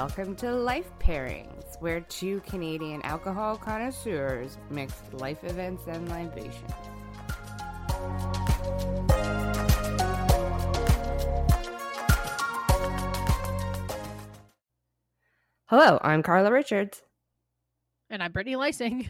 Welcome to Life Pairings, where two Canadian alcohol connoisseurs mix life events and libations. Hello, I'm Carla Richards. And I'm Brittany Leising.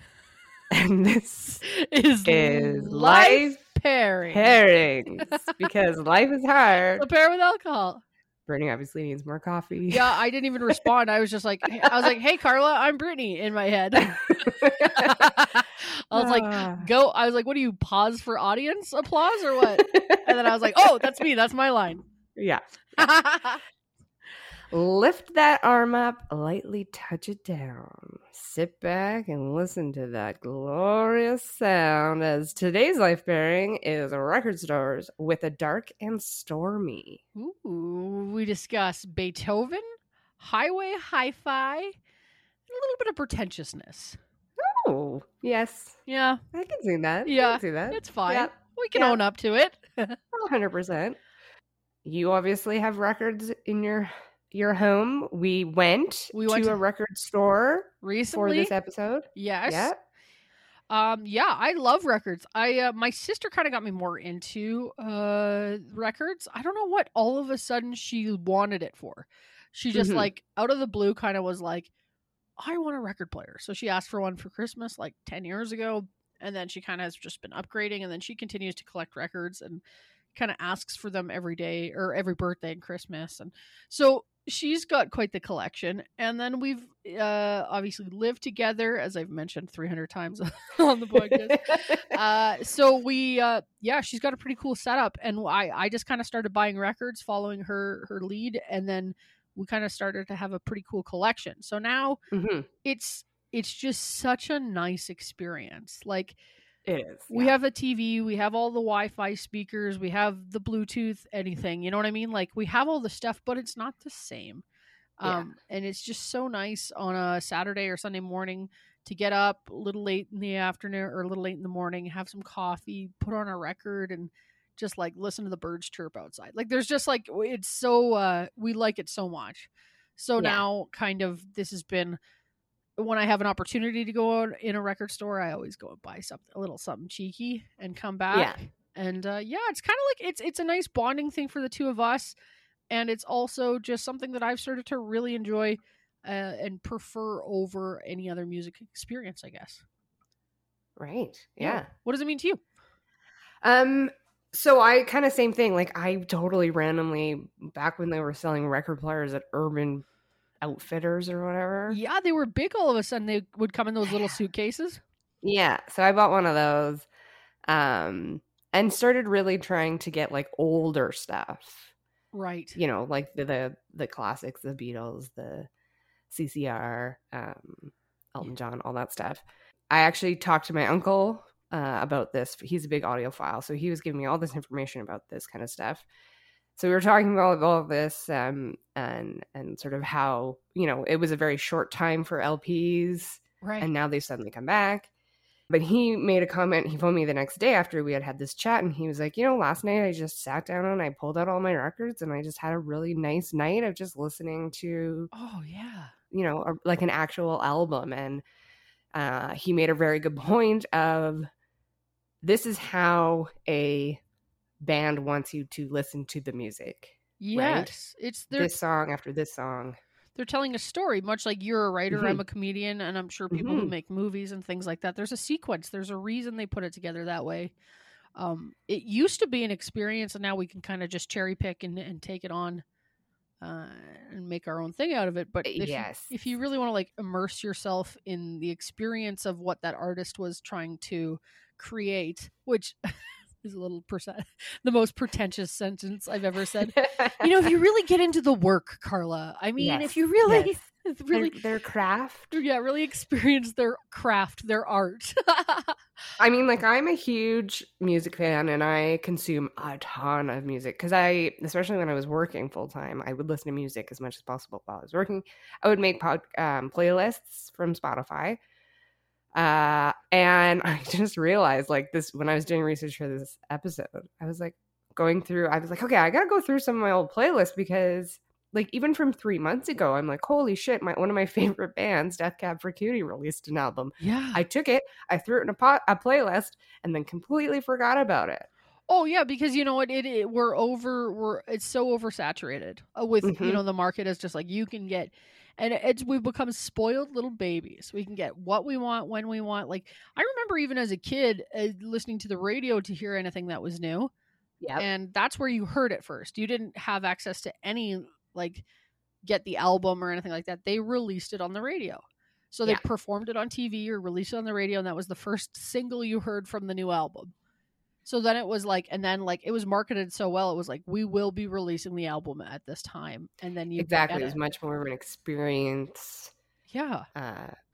And this is Life Pairings. Because life is hard. A pair with alcohol. Brittany obviously needs more coffee. Yeah, I didn't even respond. I was like, hey, Carla, I'm Brittany in my head. I was like, go. I was like, what do you pause for audience applause or what? And then I was like, oh, that's me. That's my line. Yeah. Lift that arm up, lightly touch it down. Sit back and listen to that glorious sound as today's life pairing is Record Stores with a Dark and Stormy. Ooh, we discuss Beethoven, Highway Hi-Fi, and a little bit of pretentiousness. Oh, yes. Yeah. I can see that. Yeah. I can see that. It's fine. Yeah. We can own up to it. 100%. You obviously have records in your home. We went to a record store recently for this episode. Yes. Yeah. I love records. I my sister kind of got me more into records. I don't know what all of a sudden she wanted it for. She just like out of the blue kind of was like, I want a record player. So she asked for one for Christmas like 10 years ago, and then she kind of has just been upgrading, and then she continues to collect records and kind of asks for them every day or every birthday and Christmas. And so she's got quite the collection. And then we've obviously lived together, as I've mentioned 300 times on the podcast. So she's got a pretty cool setup. And I just kind of started buying records following her lead. And then we kind of started to have a pretty cool collection. So now it's just such a nice experience. Like, it is. We have a TV, we have all the Wi-Fi speakers, we have the Bluetooth, anything, you know what I mean? Like, we have all the stuff, but it's not the same. And it's just so nice on a Saturday or Sunday morning to get up a little late in the afternoon or a little late in the morning, have some coffee, put on a record, and just like listen to the birds chirp outside. Like, there's just like, it's so, we like it so much. So now kind of this has been, when I have an opportunity to go out in a record store, I always go and buy something, a little something cheeky, and come back. Yeah. And it's kind of like it's a nice bonding thing for the two of us, and it's also just something that I've started to really enjoy and prefer over any other music experience, I guess. Right. Yeah. What does it mean to you? So I kind of same thing. Like, I totally randomly, back when they were selling record players at Urban Outfitters or whatever. Yeah, they were big all of a sudden. They would come in those little suitcases. Yeah, so I bought one of those and started really trying to get like older stuff. Right. You know, like the classics, the Beatles, the CCR, Elton John, all that stuff. I actually talked to my uncle about this. He's a big audiophile, so he was giving me all this information about this kind of stuff. So we were talking about all of this and sort of how, you know, it was a very short time for LPs. Right. And now they suddenly come back. But he made a comment. He phoned me the next day after we had this chat. And he was like, you know, last night I just sat down and I pulled out all my records. And I just had a really nice night of just listening to, you know, like an actual album. And he made a very good point of, this is how a band wants you to listen to the music. Yes, right? It's this song after this song. They're telling a story, much like you're a writer, I'm a comedian, and I'm sure people who make movies and things like that, there's a sequence, there's a reason they put it together that way. It used to be an experience, and now we can kind of just cherry pick and take it on and make our own thing out of it. But if you really want to like immerse yourself in the experience of what that artist was trying to create, which is a little the most pretentious sentence I've ever said. You know, if you really get into the work, Carla, I mean, if you really, really their craft, really experience their craft, their art. I mean, like, I'm a huge music fan, and I consume a ton of music because I, especially when I was working full time, I would listen to music as much as possible while I was working. I would make playlists from Spotify. And I just realized, like, this, when I was doing research for this episode, I was like, okay, I gotta go through some of my old playlists because like even from 3 months ago, I'm like, holy shit, one of my favorite bands, Death Cab for Cutie, released an album. Yeah. I took it, I threw it in a playlist, and then completely forgot about it. Oh yeah, because you know what, it's so oversaturated with you know, the market is just like, you can get, and we've become spoiled little babies. We can get what we want when we want. Like I remember even as a kid listening to the radio to hear anything that was new. Yeah, and that's where you heard it first. You didn't have access to any like get the album or anything like that. They released it on the radio. So they performed it on TV or released it on the radio, and that was the first single you heard from the new album. So then it was like, and then like it was marketed so well, it was like, we will be releasing the album at this time, and then you exactly. It was much more of an experience. Yeah,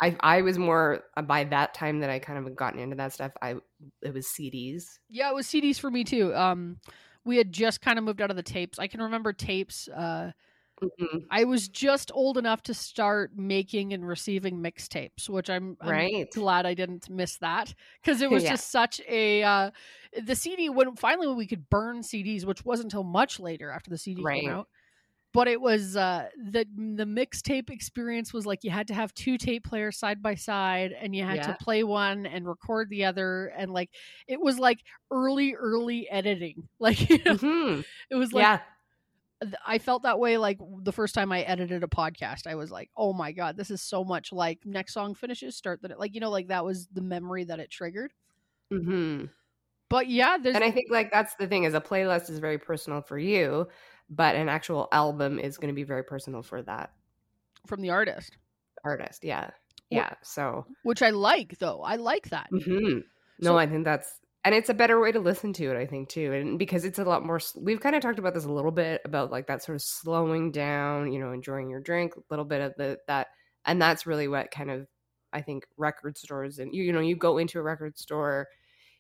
I was more by that time that I kind of had gotten into that stuff. It was CDs. Yeah, it was CDs for me too. We had just kind of moved out of the tapes. I can remember tapes. I was just old enough to start making and receiving mixtapes, which I'm glad I didn't miss that, because it was just such a the CD when we could burn CDs, which wasn't until much later after the CD came out. But it was the mixtape experience was like, you had to have two tape players side by side, and you had to play one and record the other, and like it was like early editing, like you know, it was like. Yeah. I felt that way like the first time I edited a podcast. I was like, oh my God, this is so much like next song finishes, start that, like, you know, like that was the memory that it triggered. But yeah, and I think like that's the thing, is a playlist is very personal for you, but an actual album is going to be very personal for that. From the artist. Yeah. Yeah. So. Which I like though. I like that. No, I think that's. And it's a better way to listen to it, I think, too. And because it's a lot more, we've kind of talked about this a little bit, about like that sort of slowing down, you know, enjoying your drink, a little bit of that. And that's really what kind of, I think, record stores, and you know, you go into a record store,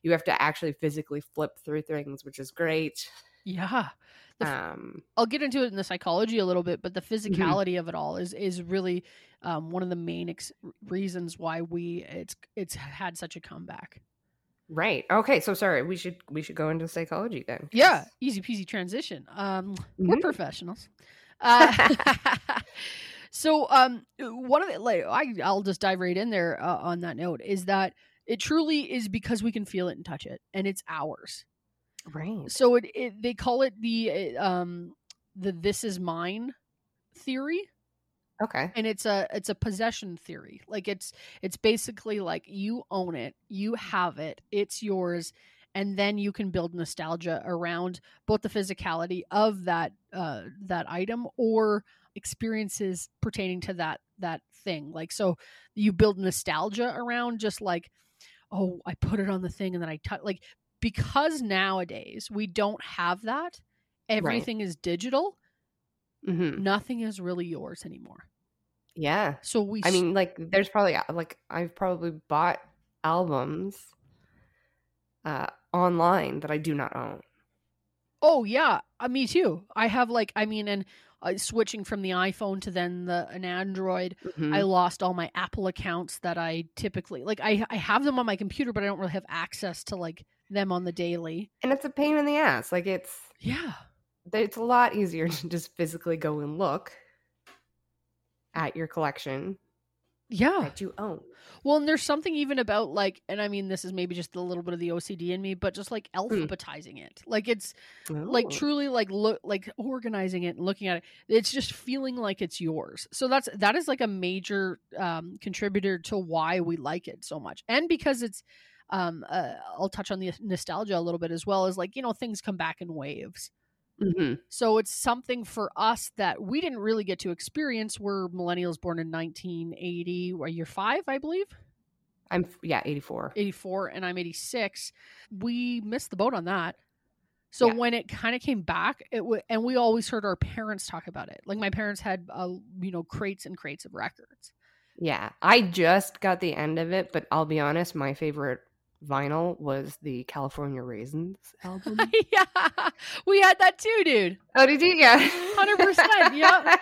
you have to actually physically flip through things, which is great. Yeah. I'll get into it in the psychology a little bit, but the physicality of it all is really one of the main reasons why it's had such a comeback. Right. Okay. So sorry. We should go into psychology then. Yeah. Easy peasy transition. We're professionals. So one of the, like, I'll just dive right in there on that note, is that it truly is because we can feel it and touch it, and it's ours. Right. So they call it the "this is mine" theory. Okay. And it's a possession theory. Like it's basically like you own it, you have it, it's yours, and then you can build nostalgia around both the physicality of that item or experiences pertaining to that thing. Like, so you build nostalgia around just like, oh, I put it on the thing and then I touch, like, because nowadays we don't have that. Everything is digital. Nothing is really yours anymore. Yeah. So I mean, like, there's probably like I've probably bought albums online that I do not own. Oh yeah, me too. I have like, I mean, and switching from the iPhone to then an Android, I lost all my Apple accounts that I typically like. I have them on my computer, but I don't really have access to like them on the daily. And it's a pain in the ass. Like it's a lot easier to just physically go and look at your collection that you own. Well, and there's something even about like, and I mean, this is maybe just a little bit of the OCD in me, but just like alphabetizing it. Like it's like truly like like organizing it and looking at it. It's just feeling like it's yours. So that is like a major contributor to why we like it so much. And because it's, I'll touch on the nostalgia a little bit as well, as like, you know, things come back in waves. So it's something for us that we didn't really get to experience. We're millennials born in 1980, where you're 5, I believe. I'm 84, and I'm 86. We missed the boat on that. So when it kind of came back, and we always heard our parents talk about it. Like my parents had, you know, crates and crates of records. Yeah, I just got the end of it, but I'll be honest, my favorite vinyl was the California Raisins album. Yeah, we had that too, dude. Oh, did you? Yeah. 100%. Yeah.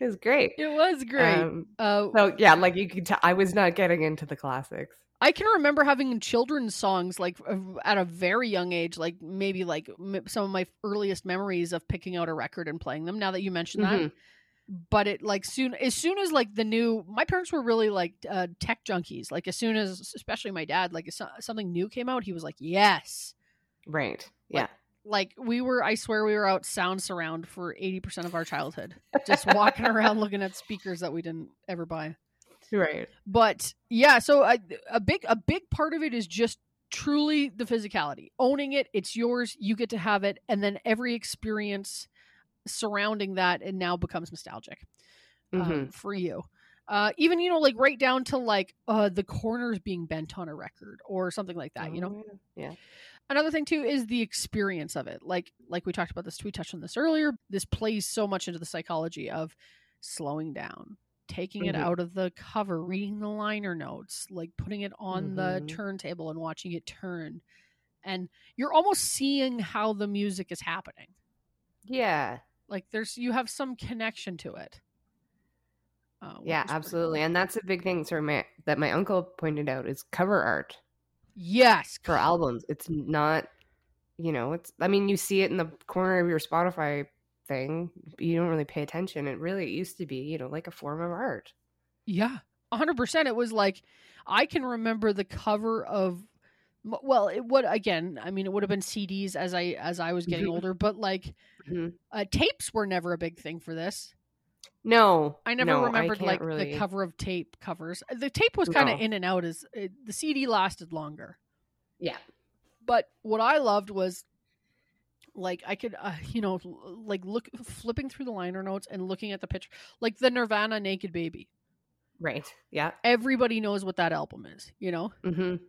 It was great. It was great. So yeah, like you could tell I was not getting into the classics. I can remember having children's songs like at a very young age, like maybe like some of my earliest memories of picking out a record and playing them, now that you mentioned mm-hmm. that. But it like as soon as like the new, my parents were really like tech junkies. Like as soon as, especially my dad, like something new came out, he was like, yes. Right. Yeah. Like I swear we were out sound surround for 80% of our childhood, just walking around looking at speakers that we didn't ever buy. Right. But yeah, so a big part of it is just truly the physicality, owning it. It's yours. You get to have it. And then every experience surrounding that, it now becomes nostalgic for you. Even, you know, like right down to like the corners being bent on a record or something like that, you know? Yeah. Another thing too is the experience of it. Like we talked about this, we touched on this earlier. This plays so much into the psychology of slowing down, taking it out of the cover, reading the liner notes, like putting it on the turntable and watching it turn. And you're almost seeing how the music is happening. Yeah. Like you have some connection to it. Yeah, absolutely. Cool. And that's a big thing that my uncle pointed out is cover art. Yes. For albums. It's not, you know, you see it in the corner of your Spotify thing, you don't really pay attention. It really used to be, you know, like a form of art. Yeah, 100%. It was like, I can remember the cover of, well, it would have been CDs as I was getting older, but like tapes were never a big thing for this. No, I never remembered like really. The cover of tape covers. The tape was kind of in and out as the CD lasted longer. Yeah. But what I loved was like I could, flipping through the liner notes and looking at the picture, like the Nirvana Naked Baby. Right. Yeah. Everybody knows what that album is, you know? Mm-hmm.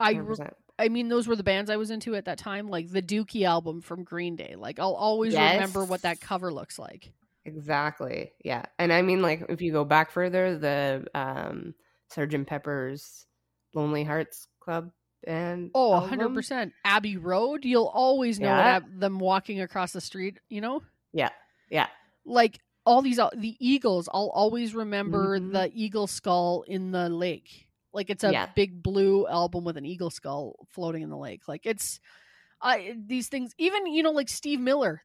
I mean, those were the bands I was into at that time, like the Dookie album from Green Day. Like I'll always remember what that cover looks like. Exactly. Yeah. And I mean, like if you go back further, the Sgt. Pepper's Lonely Hearts Club Band. Oh, 100%. Abbey Road. You'll always know them walking across the street, you know? Yeah. Yeah. Like all these, the Eagles, I'll always remember the eagle skull in the lake. Like it's a big blue album with an eagle skull floating in the lake. Like it's these things, even, you know, like Steve Miller,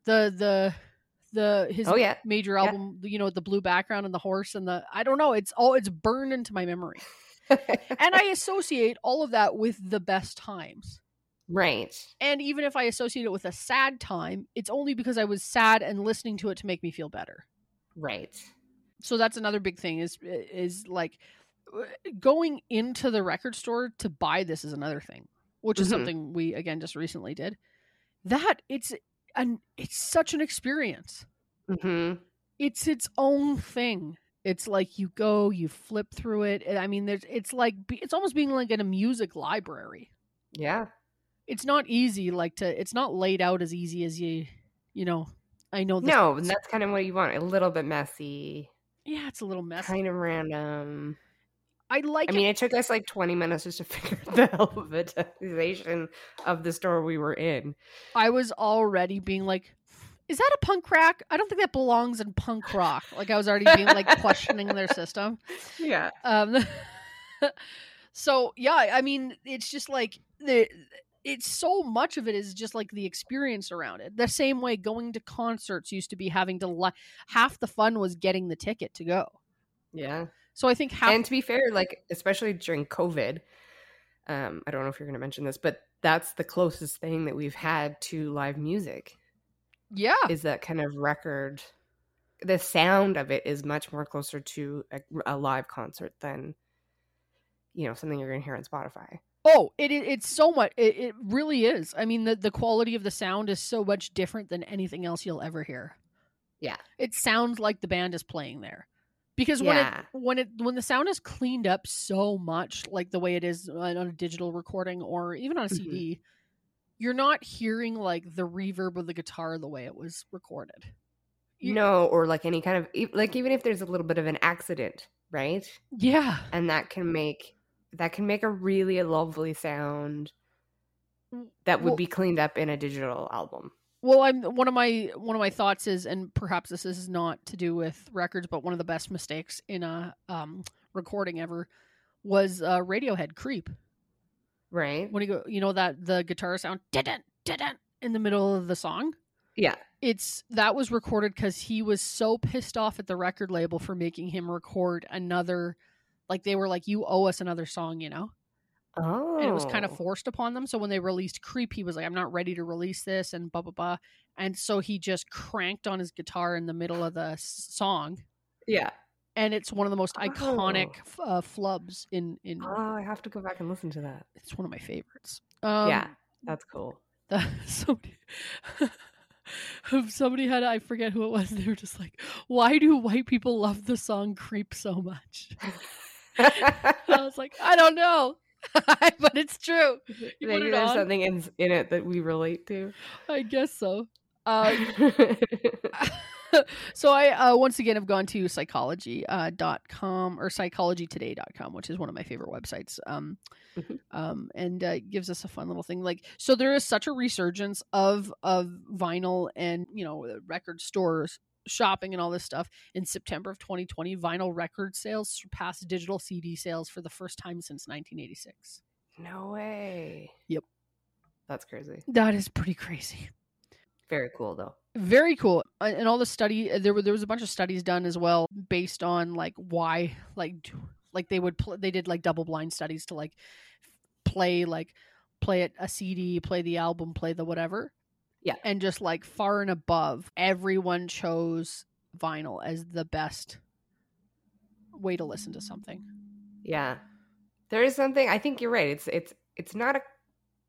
his major album, you know, the blue background and the horse and the, I don't know, it's burned into my memory. And I associate all of that with the best times. Right. And even if I associate it with a sad time, it's only because I was sad and listening to it to make me feel better. Right. So that's another big thing is like going into the record store to buy this is another thing, which is something we, again, just recently did. That it's such an experience. Mm-hmm. It's its own thing. It's like you go, you flip through it. I mean, it's almost being like in a music library. Yeah. It's not easy. It's not laid out as easy as you know, I know. No, and that's kind of what you want. A little bit messy. Yeah, it's a little messy. Kind of random. It took us like 20 minutes just to figure out the alphabetization of the store we were in. I was already being like, is that a punk rock? I don't think that belongs in punk rock. Like I was already being like questioning their system. Yeah. So yeah, I mean, it's just like it's so much of it is just like the experience around it. The same way going to concerts used to be having to half the fun was getting the ticket to go. Yeah. So I think and to be fair, like especially during COVID, I don't know if you're going to mention this, but that's the closest thing that we've had to live music. Yeah. Is that kind of record. The sound of it is much more closer to a live concert than, you know, something you're going to hear on Spotify. Oh, it's so much. It really is. I mean, the quality of the sound is so much different than anything else you'll ever hear. Yeah. It sounds like the band is playing there. Because when the sound is cleaned up so much, like the way it is on a digital recording or even on a CD, you're not hearing like the reverb of the guitar the way it was recorded. Or like any kind of like even if there's a little bit of an accident, right? Yeah, and that can make a really lovely sound that would be cleaned up in a digital album. Well, one of my thoughts is, and perhaps this is not to do with records, but one of the best mistakes in a recording ever was Radiohead, Creep. Right. When you go, you know that the guitar sound didn't in the middle of the song. Yeah. That was recorded because he was so pissed off at the record label for making him record another, like they were like, you owe us another song, you know? Oh. And it was kind of forced upon them. So when they released Creep, he was like, I'm not ready to release this and blah, blah, blah. And so he just cranked on his guitar in the middle of the song. Yeah. And it's one of the most iconic flubs in. Oh, I have to go back and listen to that. It's one of my favorites. Yeah, that's cool. Somebody had, I forget who it was, they were just like, why do white people love the song Creep so much? I was like, I don't know. But it's true. Maybe there's something in it that we relate to. I guess so. So I once again have gone to psychology.com or psychologytoday.com, which is one of my favorite websites. And it gives us a fun little thing. Like, so there is such a resurgence of vinyl and, you know, record stores shopping and all this stuff. In September of 2020, vinyl record sales surpassed digital CD sales for the first time since 1986. No way. Yep. That's crazy. That is pretty crazy. Very cool, though. Very cool. And all the study, there was a bunch of studies done as well based on like why, like they did like double blind studies to play it a CD, play the album, play the whatever. Yeah. And just like far and above, everyone chose vinyl as the best way to listen to something. Yeah. There is something, I think you're right. It's not a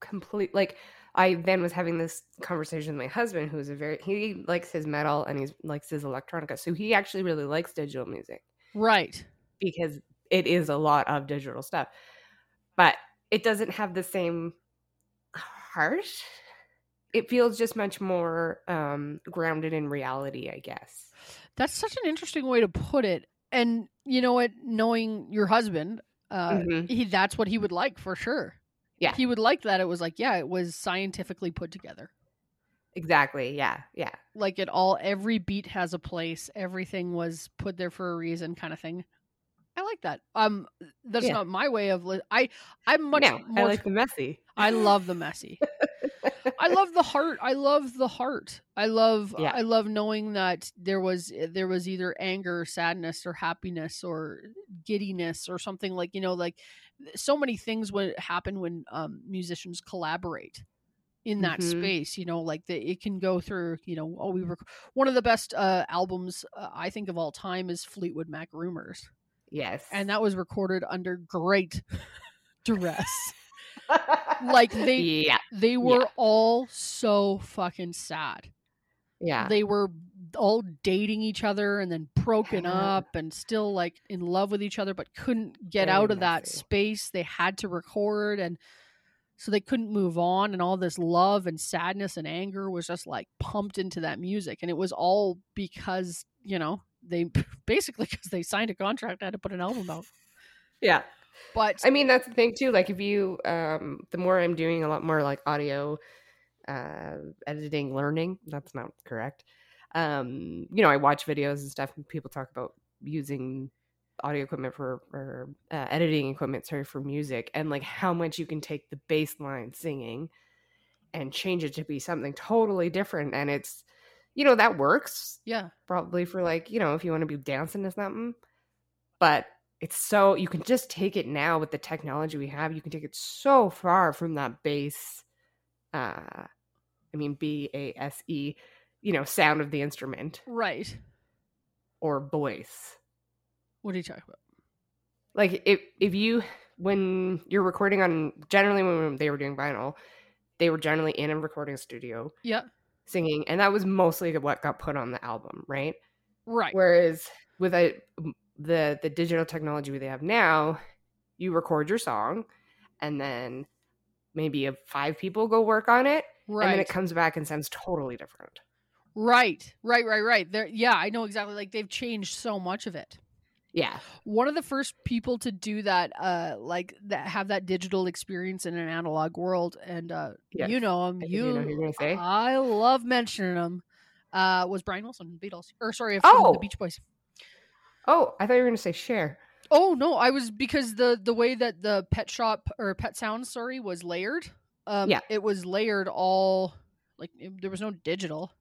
complete, like, I then was having this conversation with my husband, who's he likes his metal and he likes his electronica. So he actually really likes digital music. Right. Because it is a lot of digital stuff. But it doesn't have the same heart. It feels just much more grounded in reality, I guess. That's such an interesting way to put it. And you know what? Knowing your husband, that's what he would like for sure. Yeah. He would like that. It was like, yeah, it was scientifically put together. Exactly. Yeah. Yeah. Like every beat has a place. Everything was put there for a reason kind of thing. I like that. That's not my way of, I'm much more. I like the messy. I love the messy. I love the heart. I love the heart. I love knowing that there was either anger, or sadness, or happiness, or giddiness, or something like, you know, like so many things would happen when musicians collaborate in that space. You know, like it can go through. You know, one of the best albums I think of all time is Fleetwood Mac Rumors. Yes, and that was recorded under great duress. Like they were all so fucking sad. Yeah. They were all dating each other and then broken up and still like in love with each other, but couldn't get out of that space. They had to record. And so they couldn't move on. And all this love and sadness and anger was just like pumped into that music. And it was all because, you know, they signed a contract, had to put an album out. Yeah. But I mean, that's the thing too. Like if you, the more I'm doing a lot more like audio, editing, learning, that's not correct. You know, I watch videos and stuff and people talk about using audio equipment or editing equipment, for music, and like how much you can take the bass line singing and change it to be something totally different. And it's, you know, that works. Yeah. Probably for like, you know, if you want to be dancing to something, but it's so, you can just take it now with the technology we have. You can take it so far from that bass, BASE, you know, sound of the instrument. Right. Or voice. What are you talking about? Like if you, when you're recording on, generally when they were doing vinyl, they were generally in a recording studio. Yeah. Singing. And that was mostly what got put on the album, right? Right. Whereas with the digital technology we have now, you record your song and then maybe 5 people go work on it. Right. And then it comes back and sounds totally different. Right. Yeah, I know exactly. Like they've changed so much of it. Yeah. One of the first people to do that, that have that digital experience in an analog world. And you know him. You know who you're gonna say. I love mentioning him. Was Brian Wilson, Beatles. Or sorry, from the Beach Boys. Oh, I thought you were going to say Cher. Oh no, I was, because the way that the pet shop or Pet Sounds, sorry, was layered. It was layered all, like there was no digital,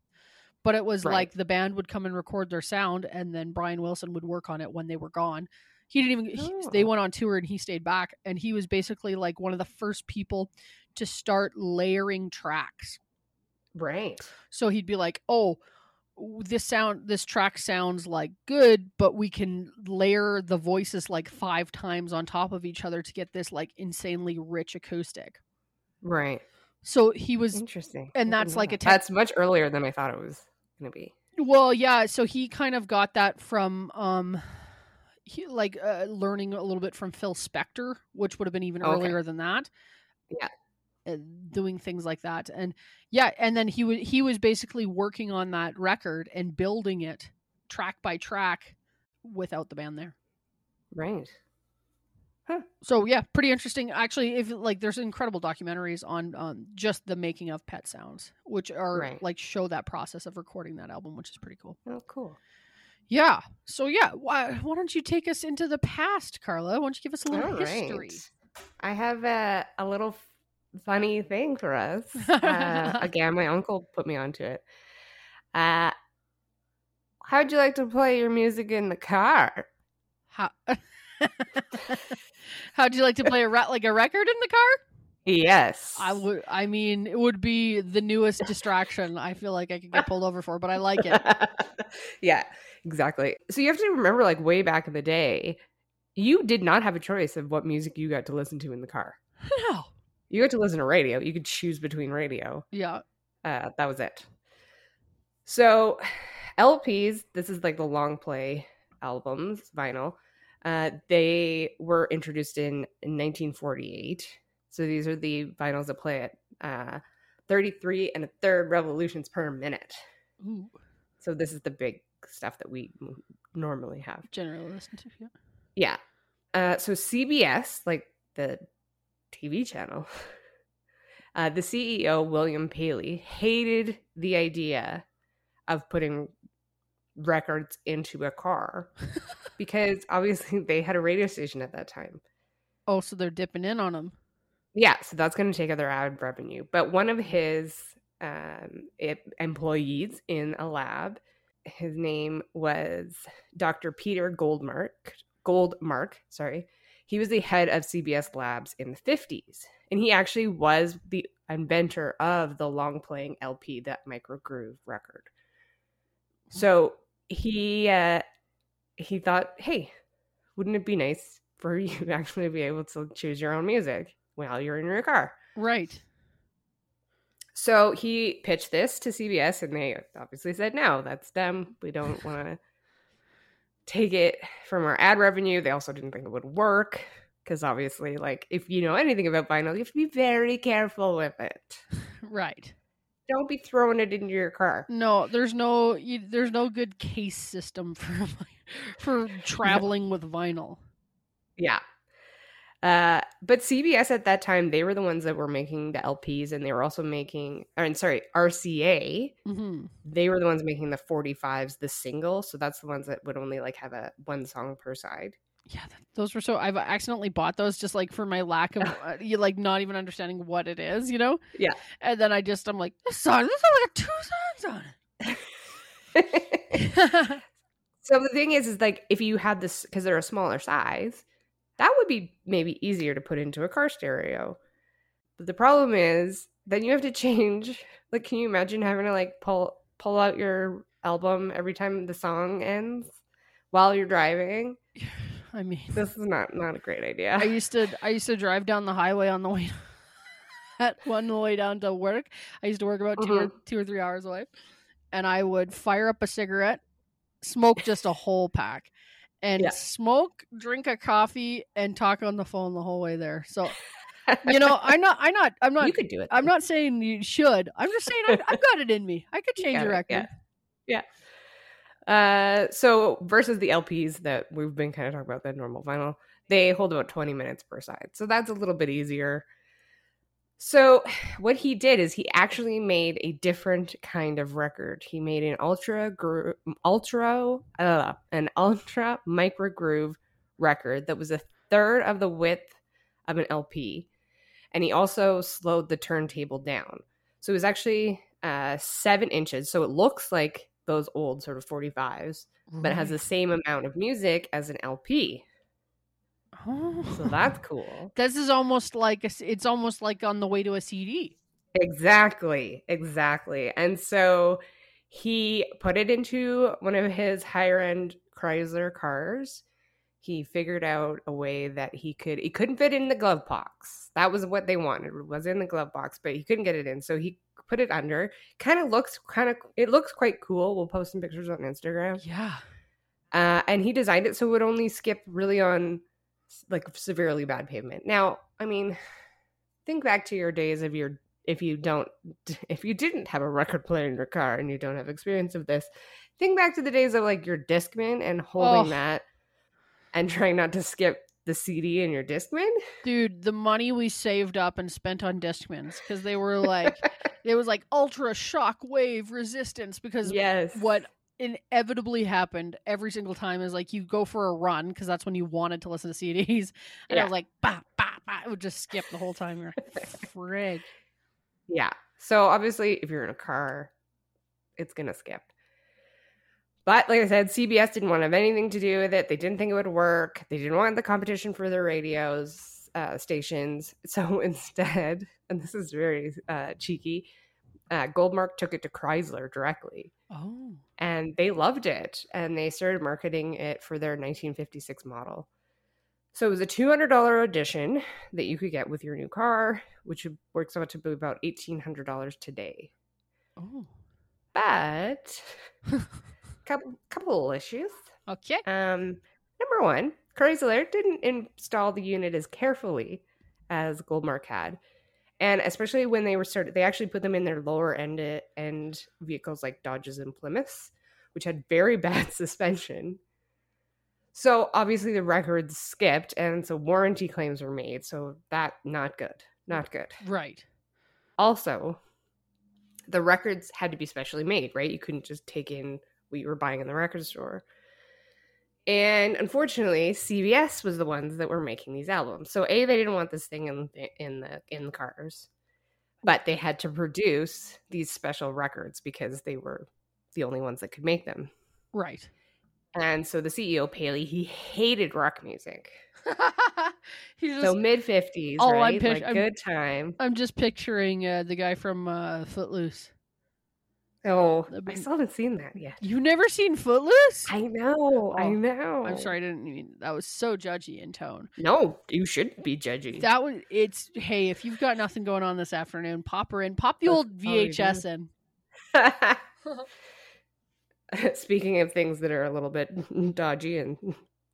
but it was like the band would come and record their sound, and then Brian Wilson would work on it when they were gone. He didn't even, they went on tour and he stayed back, and he was basically like one of the first people to start layering tracks. Right. So he'd be like, oh, this track sounds like good, but we can layer the voices like 5 times on top of each other to get this like insanely rich acoustic. Right. So he was interesting. And that's like that's much earlier than I thought it was going to be. Well, yeah. So he kind of got that from, learning a little bit from Phil Spector, which would have been even earlier than that. Yeah. Doing things like that, and then he was basically working on that record and building it track by track without the band there. Right. Huh. So yeah, pretty interesting actually. If like there's incredible documentaries on just the making of Pet Sounds, which are like show that process of recording that album, which is pretty cool. Oh, cool. Yeah. So yeah, why don't you take us into the past, Carla? Why don't you give us a little history? I have a little funny thing for us. Again, my uncle put me onto it. How'd you like to play your music in the car? How'd you like to play a record in the car? Yes. I mean, it would be the newest distraction I feel like I could get pulled over for, but I like it. Yeah, exactly. So you have to remember, like, way back in the day, you did not have a choice of what music you got to listen to in the car. No. You got to listen to radio. You could choose between radio. Yeah. That was it. So LPs, this is like the long play albums, vinyl, they were introduced in 1948. So these are the vinyls that play at 33 and a third revolutions per minute. Ooh. So this is the big stuff that we normally have. Generally listen to, yeah. Yeah. So CBS, like the TV channel, the CEO, William Paley, hated the idea of putting records into a car because obviously they had a radio station at that time. Oh, so they're dipping in on them. Yeah, so that's going to take other ad revenue. But one of his employees in a lab, his name was Dr. Peter Goldmark. He was the head of CBS Labs in the 50s, and he actually was the inventor of the long-playing LP, that microgroove record. So he thought, hey, wouldn't it be nice for you to actually be able to choose your own music while you're in your car? Right. So he pitched this to CBS, and they obviously said, no, that's them. We don't want to take it from our ad revenue. They also didn't think it would work because obviously, like, if you know anything about vinyl, you have to be very careful with it. Right. Don't be throwing it into your car. No, there's no good case system for traveling with vinyl. Yeah. But CBS at that time, they were the ones that were making the LPs, and they were also making, RCA. Mm-hmm. They were the ones making the 45s, the single. So that's the ones that would only like have one song per side. Yeah. Those were I've accidentally bought those just like for my lack of, not even understanding what it is, you know? Yeah. And then I'm like, this song has like 2 songs on it. So the thing is like, if you had this, because they're a smaller size, that would be maybe easier to put into a car stereo. But the problem is, then you have to change. Like, can you imagine having to like pull out your album every time the song ends while you're driving? I mean, this is not a great idea. I used to drive down the highway on the way down to work. I used to work about 2 or 3 hours away, and I would fire up a cigarette, smoke just a whole pack. And smoke, drink a coffee, and talk on the phone the whole way there. So, you know, I'm not. You could do it. I'm not saying you should. I'm just saying I've got it in me. I could change a record. Yeah. So versus the LPs that we've been kind of talking about, the normal vinyl, they hold about 20 minutes per side. So that's a little bit easier. So what he did is he actually made a different kind of record. He made an ultra microgroove record that was a third of the width of an LP. And he also slowed the turntable down. So it was actually 7 inches. So it looks like those old sort of 45s, right, but it has the same amount of music as an LP. Oh, so that's cool. This is almost like it's almost like on the way to a CD. Exactly. And so he put it into one of his higher end Chrysler cars. He figured out a way that he couldn't fit it in the glove box. That was what they wanted. It was in the glove box, but he couldn't get it in. So he put it under. It looks quite cool. We'll post some pictures on Instagram. Yeah. And he designed it so it would only skip really on like severely bad pavement. Now, I mean, think back to your days of if you didn't have a record player in your car and you don't have experience of this, think back to the days of like your Discman and holding that and trying not to skip the CD in your Discman. Dude, the money we saved up and spent on Discmans because they were like, it was like ultra shock wave resistance because what inevitably happened every single time is like you go for a run because that's when you wanted to listen to CDs and I was like, bah, bah, bah. It would just skip the whole time. You're like, frig. Yeah. So obviously if you're in a car, it's going to skip. But like I said, CBS didn't want to have anything to do with it. They didn't think it would work. They didn't want the competition for their radios, stations. So instead, and this is very cheeky, Goldmark took it to Chrysler directly. Oh. And they loved it. And they started marketing it for their 1956 model. So it was a $200 audition that you could get with your new car, which works out to be about $1,800 today. Oh. But... Couple issues. Okay. Number one, Chrysler didn't install the unit as carefully as Goldmark had, and especially when they were started, they actually put them in their lower end vehicles like Dodges and Plymouths, which had very bad suspension. So obviously the records skipped, and so warranty claims were made. So that not good. Right. Also, the records had to be specially made. Right, you couldn't just take in what you were buying in the record store. And unfortunately, CBS was the ones that were making these albums. So A, they didn't want this thing in the cars, but they had to produce these special records because they were the only ones that could make them. Right. And so the CEO, Paley, he hated rock music. So mid-50s, oh, right? Good time. I'm just picturing the guy from Footloose. Oh, I still haven't seen that yet. You've never seen Footloose? I know. I'm sorry, I didn't mean that. Was so judgy in tone. No, you shouldn't be judgy. That was hey, if you've got nothing going on this afternoon, pop her in. Pop the old VHS in. Speaking of things that are a little bit dodgy and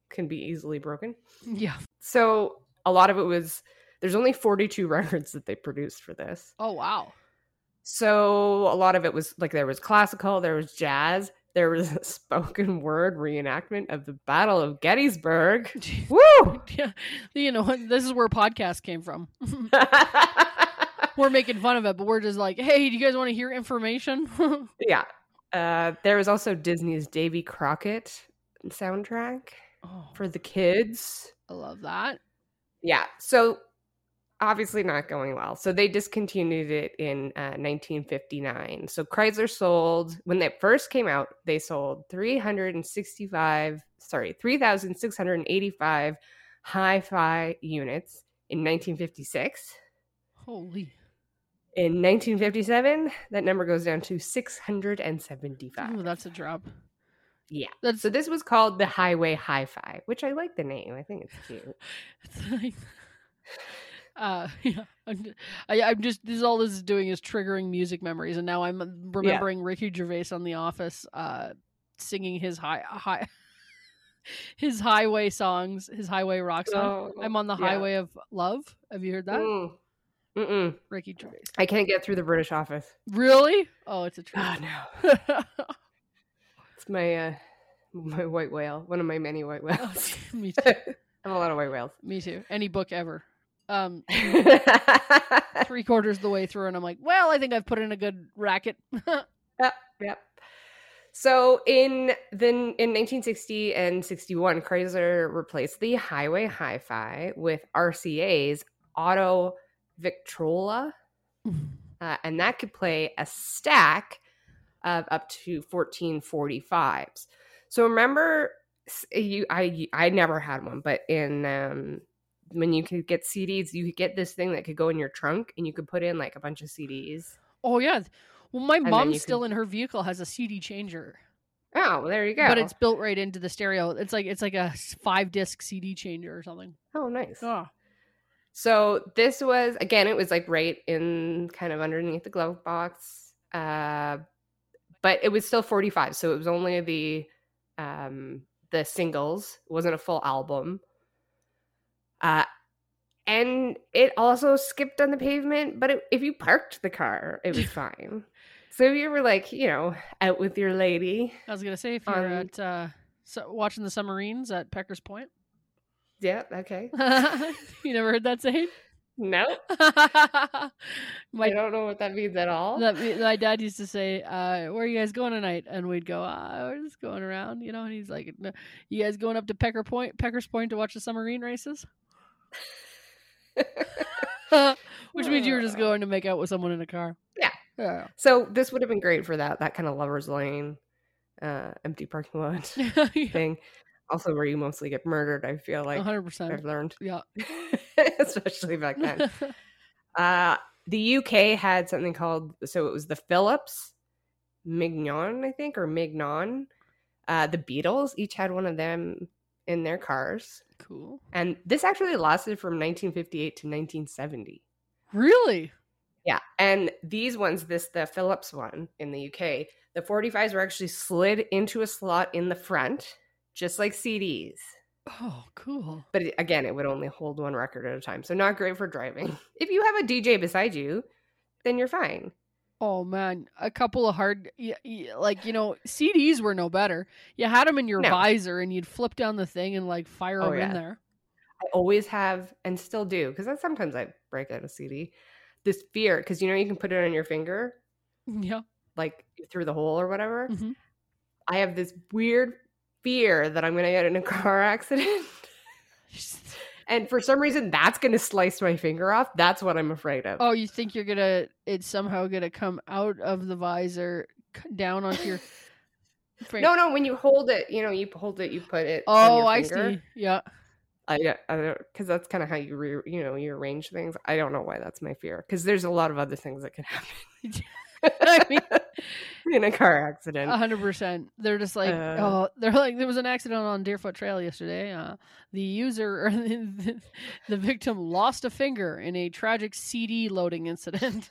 can be easily broken. Yeah. So a lot of it was, there's only 42 records that they produced for this. Oh, wow. So a lot of it was like there was classical, there was jazz, there was a spoken word reenactment of the Battle of Gettysburg. Woo! Yeah. You know, this is where podcasts came from. We're making fun of it, but we're just like, hey, do you guys want to hear information? Yeah. There was also Disney's Davy Crockett soundtrack for the kids. I love that. Yeah. So... obviously not going well. So they discontinued it in 1959. So Chrysler sold, when it first came out, they sold 3,685 hi-fi units in 1956. Holy. In 1957, that number goes down to 675. Oh, that's a drop. Yeah. So this was called the Highway Hi-Fi, which I like the name. I think it's cute. It's like... yeah, I'm just this is all this is doing is triggering music memories, and now I'm remembering Ricky Gervais on The Office, singing his highway songs, his highway rock song. Oh, I'm on the highway of love. Have you heard that? Mm-mm. Ricky Gervais. I can't get through the British Office. Really? Oh, it's a trick. Oh no, it's my white whale. One of my many white whales. Me too. I have a lot of white whales. Me too. Any book ever. 3/4 of the way through and I'm like, well, I think I've put in a good racket. Yep. So in 1960 and 61, Chrysler replaced the Highway Hi-Fi with RCA's Auto Victrola, and that could play a stack of up to 14 45s. So remember, I never had one, but in when you could get CDs, you could get this thing that could go in your trunk, and you could put in like a bunch of CDs. Oh yeah, well my mom still in her vehicle has a CD changer. Oh, well, there you go. But it's built right into the stereo. It's like a 5-disc CD changer or something. Oh, nice. Oh. So this was, again, it was like right in kind of underneath the glove box, but it was still 45. So it was only the singles. It wasn't a full album. And it also skipped on the pavement, but if you parked the car, it was fine. So if you were like, out with your lady. I was going to say, if you were at watching the submarines at Pecker's Point. Yeah, okay. You never heard that saying? No. I don't know what that means at all. My dad used to say, where are you guys going tonight? And we'd go, we're just going around, and he's like, no, you guys going up to Pecker's Point to watch the submarine races? Which means you were just going to make out with someone in a car. Yeah. So this would have been great for that kind of lover's lane, empty parking lot thing. Also, where you mostly get murdered, I feel like. 100%. I've learned. Yeah. Especially back then. The UK had something called, so it was the Philips, Mignon, I think, or Mignon. The Beatles each had one of them in their cars. Cool. And this actually lasted from 1958 to 1970. Really? Yeah. And these ones, the Philips one in the UK, the 45s were actually slid into a slot in the front. Just like CDs. Oh, cool. But again, it would only hold one record at a time. So not great for driving. If you have a DJ beside you, then you're fine. Oh, man. A couple of hard... CDs were no better. You had them in your visor and you'd flip down the thing and fire them in there. I always have and still do, because sometimes I break out a CD. This fear, because you can put it on your finger. Yeah. Through the hole or whatever. Mm-hmm. I have this weird... fear that I'm going to get in a car accident. And for some reason, that's going to slice my finger off. That's what I'm afraid of. Oh, you think it's somehow going to come out of the visor down onto your finger? No, when you hold it, you hold it, you put it on your finger. Oh, I see. Yeah. Because that's kind of how you, you arrange things. I don't know why that's my fear. Because there's a lot of other things that can happen. I mean, in a car accident, 100%. They're just like, there was an accident on Deerfoot Trail yesterday. The victim lost a finger in a tragic CD loading incident.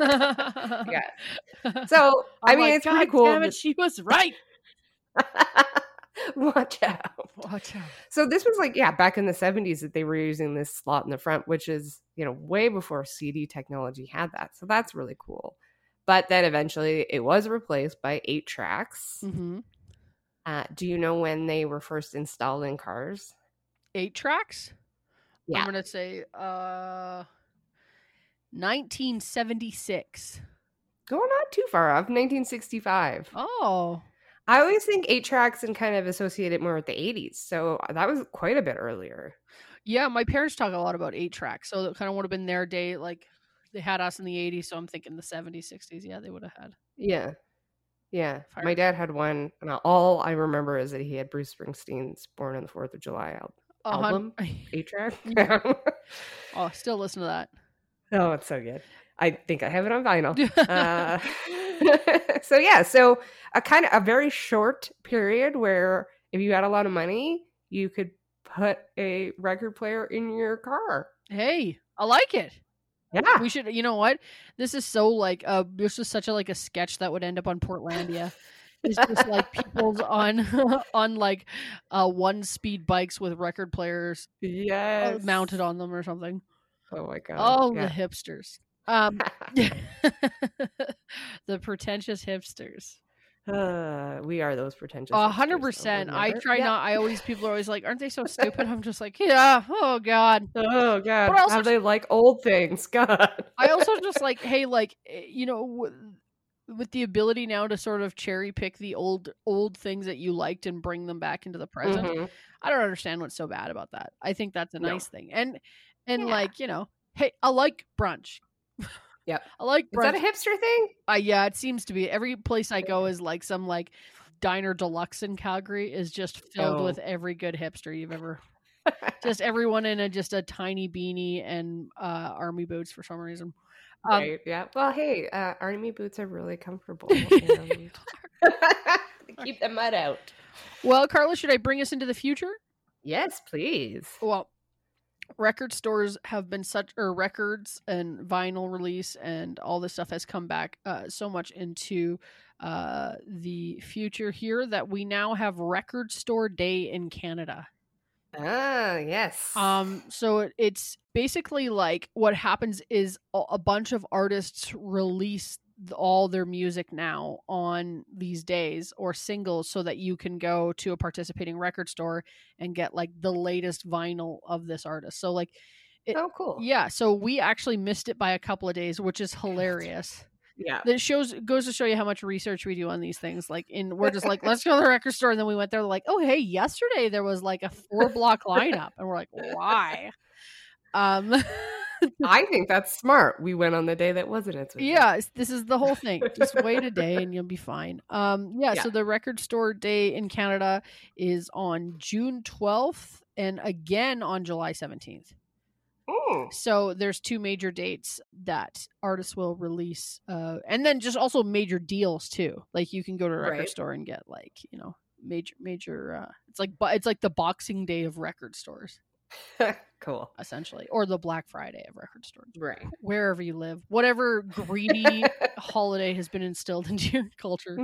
Yeah. So it's God pretty cool. Damn it, she was right. Watch out. So this was back in the 70s that they were using this slot in the front, which is, way before CD technology had that. So that's really cool. But then eventually it was replaced by 8-tracks. Mm-hmm. Do you know when they were first installed in cars? 8-tracks? Yeah. I'm going to say 1976. Not too far off. 1965. Oh, I always think 8-tracks and kind of associate it more with the 80s. So that was quite a bit earlier. Yeah, my parents talk a lot about 8-tracks. So that kind of would have been their day. They had us in the 80s. So I'm thinking the 70s, 60s. Yeah, they would have had. Yeah. Yeah. My dad had one. And all I remember is that he had Bruce Springsteen's Born on the 4th of July album. 8-track. Oh, still listen to that. Oh, it's so good. I think I have it on vinyl. So a very short period where if you had a lot of money, you could put a record player in your car. Hey, I like it. Yeah. We should, what? This is so this is such a sketch that would end up on Portlandia. It's just people's on one-speed bikes with record players mounted on them or something. Oh my God. Oh, yeah. The hipsters. The pretentious hipsters. We are those pretentious. 100%. I try not. People are always like, aren't they so stupid? I'm just like, yeah. Oh God. Oh God. How they like old things. God. I also just hey, with the ability now to sort of cherry pick the old things that you liked and bring them back into the present. Mm-hmm. I don't understand what's so bad about that. I think that's a nice thing. And yeah. Like, you know, hey, I like brunch. Yeah. I like brunch. Is that a hipster thing? Yeah, it seems to be. Every place I go is like some like diner deluxe in Calgary is just filled with every good hipster you've ever just everyone in just a tiny beanie and army boots for some reason. Right. Yeah. Well, hey, army boots are really comfortable. And... Keep the mud out. Well, Carla, should I bring us into the future? Yes, please. Well, record stores have been records and vinyl release and all this stuff has come back so much into the future here that we now have Record Store Day in Canada. Ah, yes. So it's basically like what happens is a bunch of artists release all their music now on these days or singles so that you can go to a participating record store and get like the latest vinyl of this artist. So like, oh, cool. Yeah. So we actually missed it by a couple of days, which is hilarious. Yeah. That goes to show you how much research we do on these things. Like, we're just like, let's go to the record store. And then we went there like, oh, hey, yesterday there was like a 4-block lineup. And we're like, why? I think that's smart. We went on the day that wasn't it. Yeah. This is the whole thing. Just wait a day and you'll be fine. Yeah. So the Record Store Day in Canada is on June 12th and again on July 17th. So there's two major dates that artists will release and then just also major deals too. Like you can go to a record store and get like, you know, major it's like the Boxing Day of record stores. Cool. Essentially, or the Black Friday of record stores. Right. Wherever you live, whatever greedy holiday has been instilled into your culture,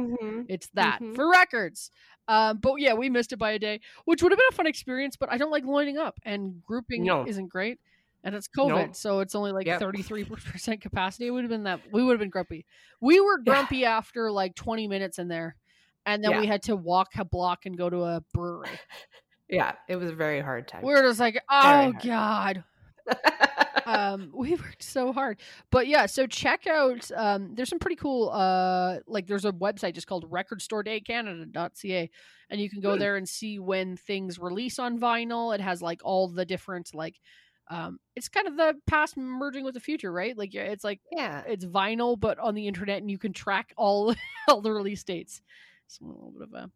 it's that for records. But yeah, we missed it by a day, which would have been a fun experience, but I don't like lining up and grouping isn't great. And it's COVID, so it's only like 33% capacity. It would have been that we would have been grumpy. We were grumpy after like 20 minutes in there, and then we had to walk a block and go to a brewery. Yeah, it was a very hard time. We were just like, oh god, we worked so hard. But yeah, so check out. There's some pretty cool. Like there's a website just called RecordStoreDayCanada.ca, and you can go there and see when things release on vinyl. It has like all the different like. It's kind of the past merging with the future, right? Like it's like it's vinyl but on the internet, and you can track all the release dates. So a little bit of a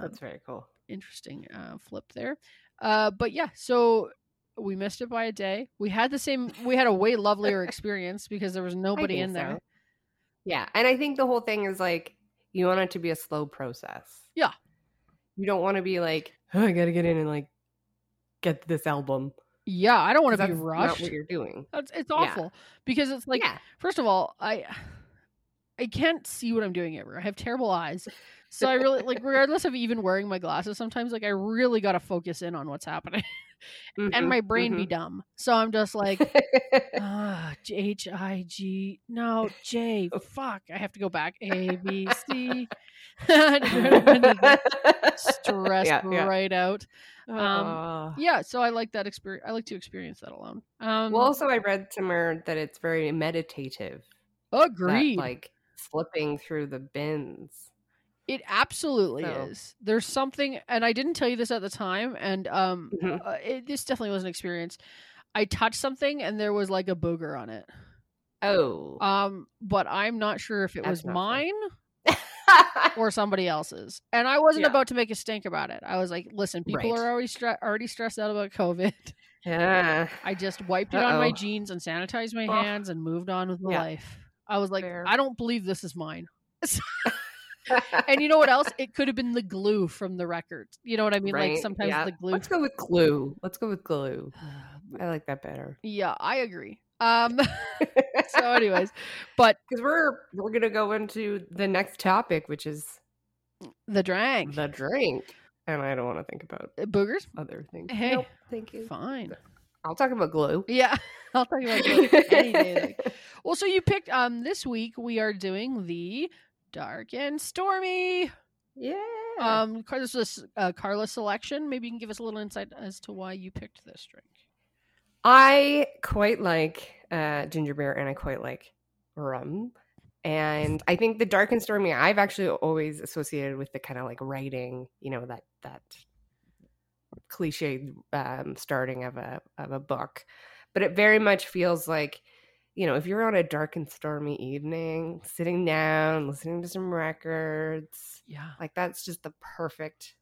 that's very cool, interesting flip there. But yeah, so we missed it by a day. We had a way lovelier experience because there was nobody in there. Yeah, and I think the whole thing is like you want it to be a slow process. Yeah, you don't want to be like, oh, I gotta get in and like get this album. Yeah, I don't want to be rushed. That's not what you're doing. It's awful because it's like, first of all, I can't see what I'm doing ever. I have terrible eyes, so I really like, regardless of even wearing my glasses, sometimes like I really got to focus in on what's happening, and my brain be dumb. So I'm just like, H-I-G, no J, fuck, I have to go back A-B-C, stressed right out. So I like that experience. I like to experience that alone. Well, also I read somewhere that it's very meditative. Agreed. That, like flipping through the bins. It absolutely is. There's something, and I didn't tell you this at the time, and this definitely was an experience. I touched something, and there was like a booger on it. Oh. But I'm not sure if it was mine. Or somebody else's, and I wasn't about to make a stink about it. I was like, "Listen, people are already stressed out about COVID." Yeah, I just wiped it on my jeans and sanitized my hands and moved on with my life. I was like, fair. "I don't believe this is mine." And you know what else? It could have been the glue from the record. You know what I mean? Right? Like sometimes the glue. Let's go with glue. I like that better. Yeah, I agree. So anyways, but because we're gonna go into the next topic, which is the drink, and I don't want to think about boogers, other things. Hey, nope, thank you, fine, I'll talk about glue. Yeah, I'll talk about glue any day. Well, so you picked this week we are doing the Dark and Stormy. Yeah. This is Carla's selection. Maybe you can give us a little insight as to why you picked this drink. I quite like ginger beer, and I quite like rum, And I think the Dark and Stormy, I've actually always associated with the kind of like writing, you know, that cliche starting of a book. But it very much feels like, you know, if you're on a dark and stormy evening, sitting down, listening to some records, yeah, like that's just the perfect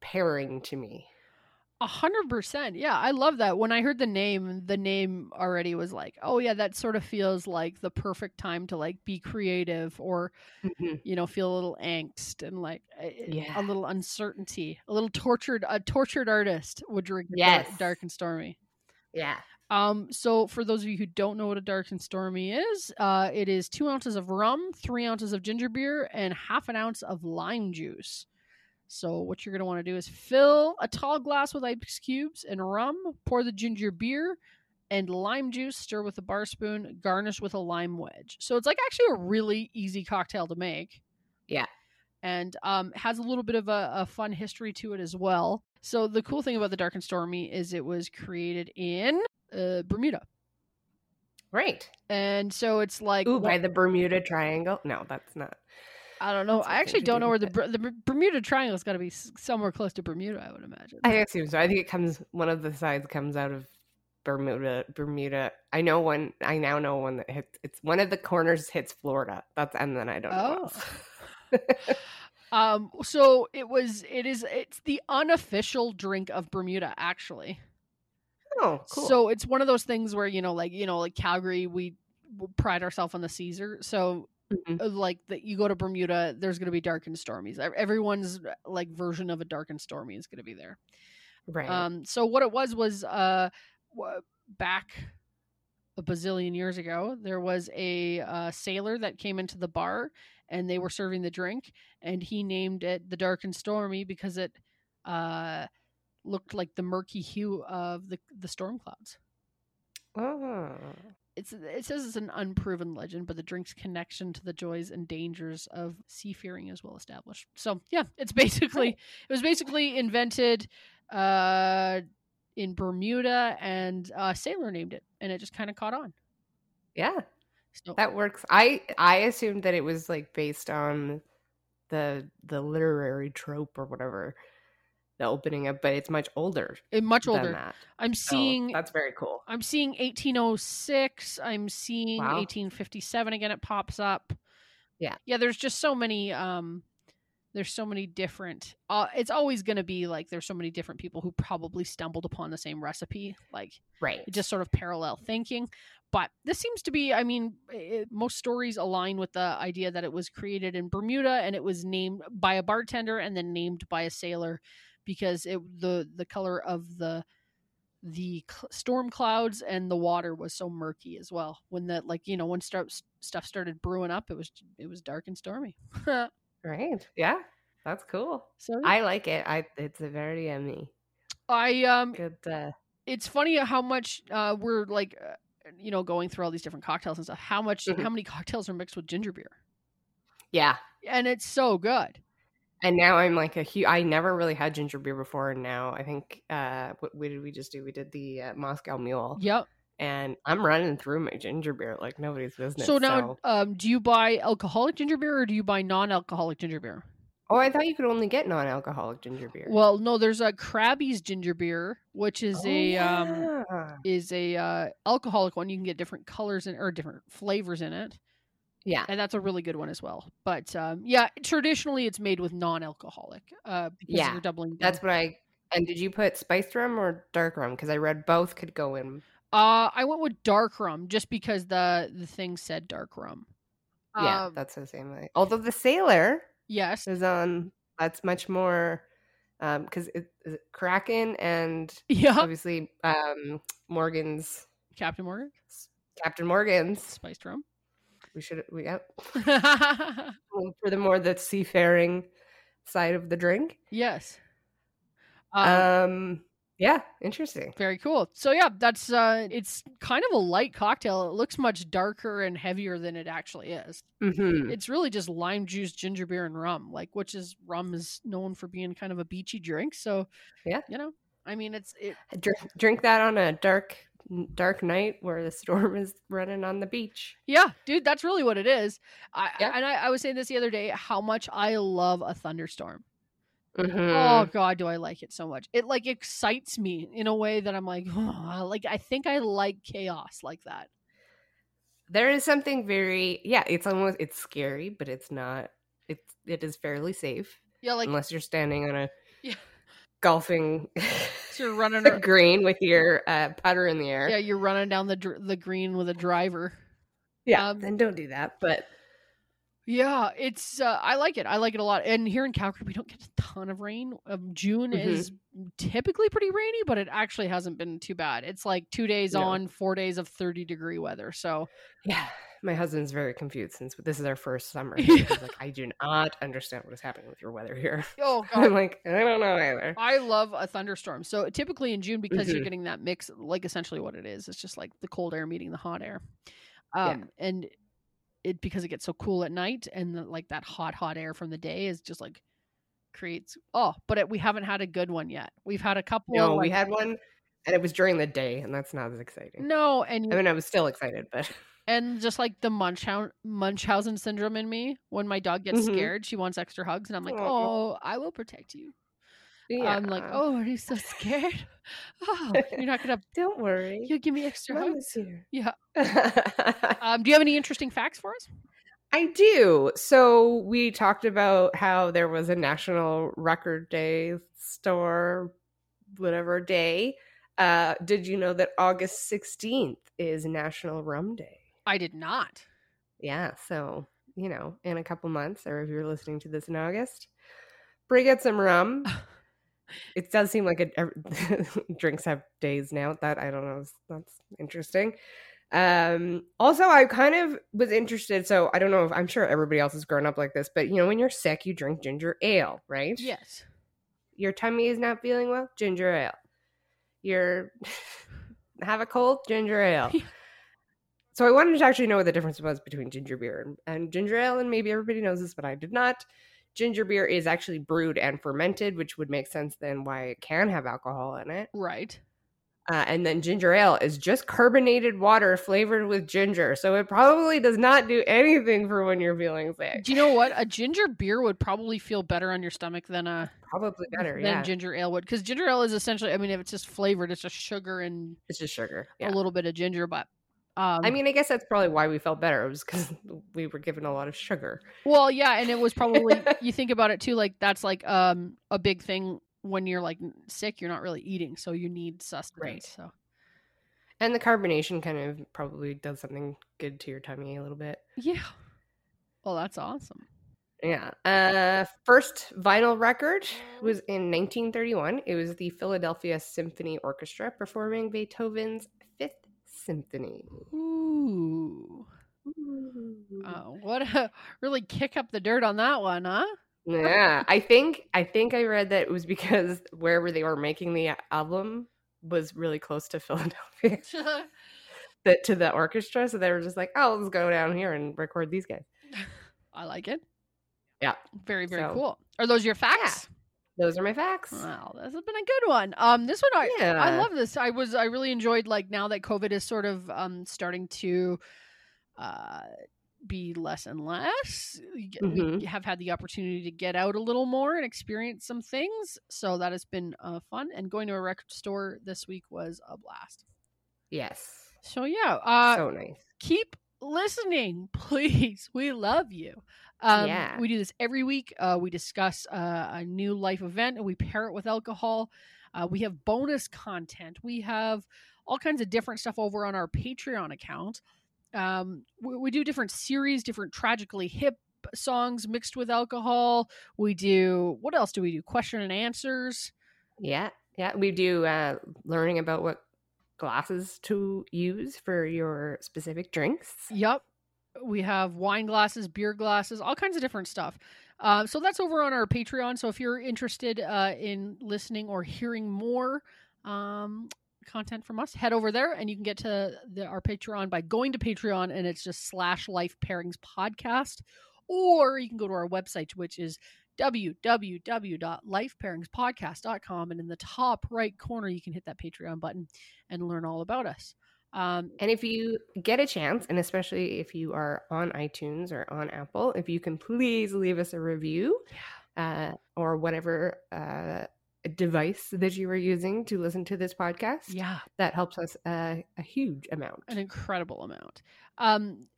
pairing to me. 100%. Yeah, I love that. When I heard the name already was like, oh yeah, that sort of feels like the perfect time to like be creative or, mm-hmm. you know, feel a little angst and like a little uncertainty, a little tortured. A tortured artist would drink Dark and Stormy. Yeah. So for those of you who don't know what a Dark and Stormy is, it is 2 ounces of rum, 3 ounces of ginger beer, and half an ounce of lime juice. So what you're going to want to do is fill a tall glass with ice cubes and rum, pour the ginger beer and lime juice, stir with a bar spoon, garnish with a lime wedge. So it's like actually a really easy cocktail to make. Yeah. And has a little bit of a fun history to it as well. So the cool thing about the Dark and Stormy is it was created in Bermuda. Right. And so it's like... Ooh, by the Bermuda Triangle? No, that's not... I don't know. That's I actually don't know where the Bermuda Triangle has got to be somewhere close to Bermuda, I would imagine. I assume so. I think it comes, one of the sides comes out of Bermuda. I know one. I now know one that hits. It's one of the corners hits Florida. That's, and then I don't know. Oh. So it's the unofficial drink of Bermuda, actually. Oh, cool. So it's one of those things where, like Calgary, we pride ourselves on the Caesar. So. Mm-hmm. Like that, you go to Bermuda, there's going to be Dark and Stormies. Everyone's like version of a Dark and Stormy is going to be there, right? So what it was back a bazillion years ago, there was a sailor that came into the bar, and they were serving the drink, and he named it the Dark and Stormy because it looked like the murky hue of the storm clouds. Oh. It says it's an unproven legend, but the drink's connection to the joys and dangers of seafaring is well established. So yeah, it was basically invented in Bermuda, and a sailor named it, and it just kind of caught on. Yeah, so that works. I assumed that it was like based on the literary trope or whatever, the opening up, but it's much older than that. I'm seeing, so that's very cool. I'm seeing 1806. I'm seeing 1857 again. It pops up. Yeah. There's just so many. There's so many different. It's always going to be like there's so many different people who probably stumbled upon the same recipe. Like right, just sort of parallel thinking. But this seems to be. I mean, most stories align with the idea that it was created in Bermuda and it was named by a bartender and then named by a sailor. Because the color of the storm clouds and the water was so murky as well. When that when stuff started brewing up, it was dark and stormy. Right? Yeah, that's cool. So I like it. It's a very yummy. Good, it's funny how much we're like, going through all these different cocktails and stuff. How many cocktails are mixed with ginger beer? Yeah, and it's so good. And now I'm like I never really had ginger beer before, and now I think what did we just do? We did the Moscow Mule. Yep. And I'm running through my ginger beer like nobody's business. So now, do you buy alcoholic ginger beer or do you buy non-alcoholic ginger beer? Oh, I thought you could only get non-alcoholic ginger beer. Well, no, there's a Krabby's ginger beer, which is a alcoholic one. You can get different colors or different flavors in it. Yeah. And that's a really good one as well. But traditionally it's made with non-alcoholic because you're doubling down. That's what and did you put spiced rum or dark rum? Because I read both could go in. I went with dark rum just because the thing said dark rum. Yeah, that's the same way. Although the sailor is on, that's much more because it's Kraken and obviously Morgan's. Captain Morgan? Captain Morgan's. Spiced rum. Furthermore, the seafaring side of the drink. Yes. Yeah. Interesting. Very cool. So yeah, that's it's kind of a light cocktail. It looks much darker and heavier than it actually is. Mm-hmm. It's really just lime juice, ginger beer, and rum. Like, rum is known for being kind of a beachy drink. So yeah, I mean, drink that on a dark dark night where the storm is running on the beach. Yeah, dude, that's really what it is. I was saying this the other day, how much I love a thunderstorm. Mm-hmm. Oh God, do I like it so much. It like excites me in a way that I'm like, oh, like I think I like chaos like that. There is something very, yeah, it's scary, but it's not, it is fairly safe. Yeah, like unless you're standing on a golfing, so you're running the green with your putter in the air. Yeah, you're running down the green with a driver. Yeah, then don't do that. But yeah, it's I like it. I like it a lot. And here in Calgary, we don't get a ton of rain. June is typically pretty rainy, but it actually hasn't been too bad. It's like 2 days on, 4 days of 30-degree weather. So yeah, my husband's very confused since this is our first summer. He's like, I do not understand what is happening with your weather here. Oh, God. I'm like, I don't know either. I love a thunderstorm. So typically in June, because you're getting that mix, like essentially what it is, it's just like the cold air meeting the hot air. And it, because it gets so cool at night and like that hot air from the day is just like creates, but we haven't had a good one yet. We've had a couple. No, we had one and it was during the day and that's not as exciting. No. And I mean, I was still excited, but. And just like the Munchausen syndrome in me, when my dog gets scared, she wants extra hugs and I'm like, oh, I will protect you. Yeah. I'm like, oh, are you so scared? Oh, you're not going to. Don't worry. You give me extra hugs. Here. Yeah. Do you have any interesting facts for us? I do. So we talked about how there was a National Record Day store, whatever day. Did you know that August 16th is National Rum Day? I did not. Yeah. So, you know, in a couple months, or if you're listening to this in August, bring out some rum. It does seem like drinks have days now. That, I don't know, that's interesting. Also, I kind of was interested. So I don't know if, I'm sure everybody else has grown up like this, but you know, when you're sick, you drink ginger ale, right? Yes. Your tummy is not feeling well? Ginger ale. You're have a cold? Ginger ale. So I wanted to actually know what the difference was between ginger beer and ginger ale. And maybe everybody knows this, but I did not. Ginger beer is actually brewed and fermented, which would make sense then why it can have alcohol in it. Right. And then ginger ale is just carbonated water flavored with ginger. So it probably does not do anything for when you're feeling sick. Do you know what? A ginger beer would probably feel better on your stomach than ginger ale would. Because ginger ale is essentially, I mean, if it's just flavored, it's just sugar and a little bit of ginger, but. I mean, I guess that's probably why we felt better. It was because we were given a lot of sugar. Well, yeah. And it was probably, you think about it too, like that's like a big thing when you're like sick, you're not really eating. So you need sustenance. Right. So. And the carbonation kind of probably does something good to your tummy a little bit. Yeah. Well, that's awesome. Yeah. First vinyl record was in 1931. It was the Philadelphia Symphony Orchestra performing Beethoven's Fifth Symphony. Ooh. What a really kick up the dirt on that one, huh? Yeah. I think I read that it was because wherever they were making the album was really close to Philadelphia to the orchestra, so they were just like, oh, let's go down here and record these guys. I like it. Yeah. Very, very cool. Are those your facts? Yeah. Those are my facts. Wow, this has been a good one. This one, I love this. I really enjoyed, like, now that COVID is sort of starting to be less and less. We have had the opportunity to get out a little more and experience some things. So that has been fun. And going to a record store this week was a blast. Yes. So, yeah. So nice. Keep listening, please. We love you. We do this every week. We discuss a new life event and we pair it with alcohol. We have bonus content. We have all kinds of different stuff over on our Patreon account. We do different series, different tragically hip songs mixed with alcohol. We do, what else do we do? Question and answers. Yeah. Yeah. We do learning about what glasses to use for your specific drinks. Yep. We have wine glasses, beer glasses, all kinds of different stuff. So that's over on our Patreon. So if you're interested in listening or hearing more content from us, head over there and you can get to our Patreon by going to Patreon, and it's just / Life Pairings Podcast. Or you can go to our website, which is www.lifepairingspodcast.com, and in the top right corner you can hit that Patreon button and learn all about us. And if you get a chance, and especially if you are on iTunes or on Apple, if you can please leave us a review or whatever device that you are using to listen to this podcast. Yeah. That helps us a huge amount. An incredible amount.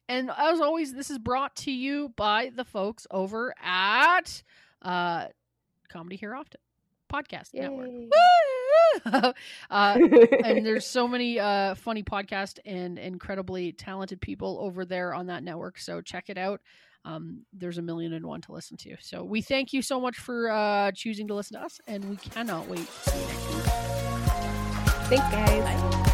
And as always, this is brought to you by the folks over at Comedy Here Often Podcast Network. And there's so many funny podcasts and incredibly talented people over there on that network. So check it out. There's 1,000,001 to listen to. So we thank you so much for choosing to listen to us, and we cannot wait to see you next week. Thanks, guys. Bye.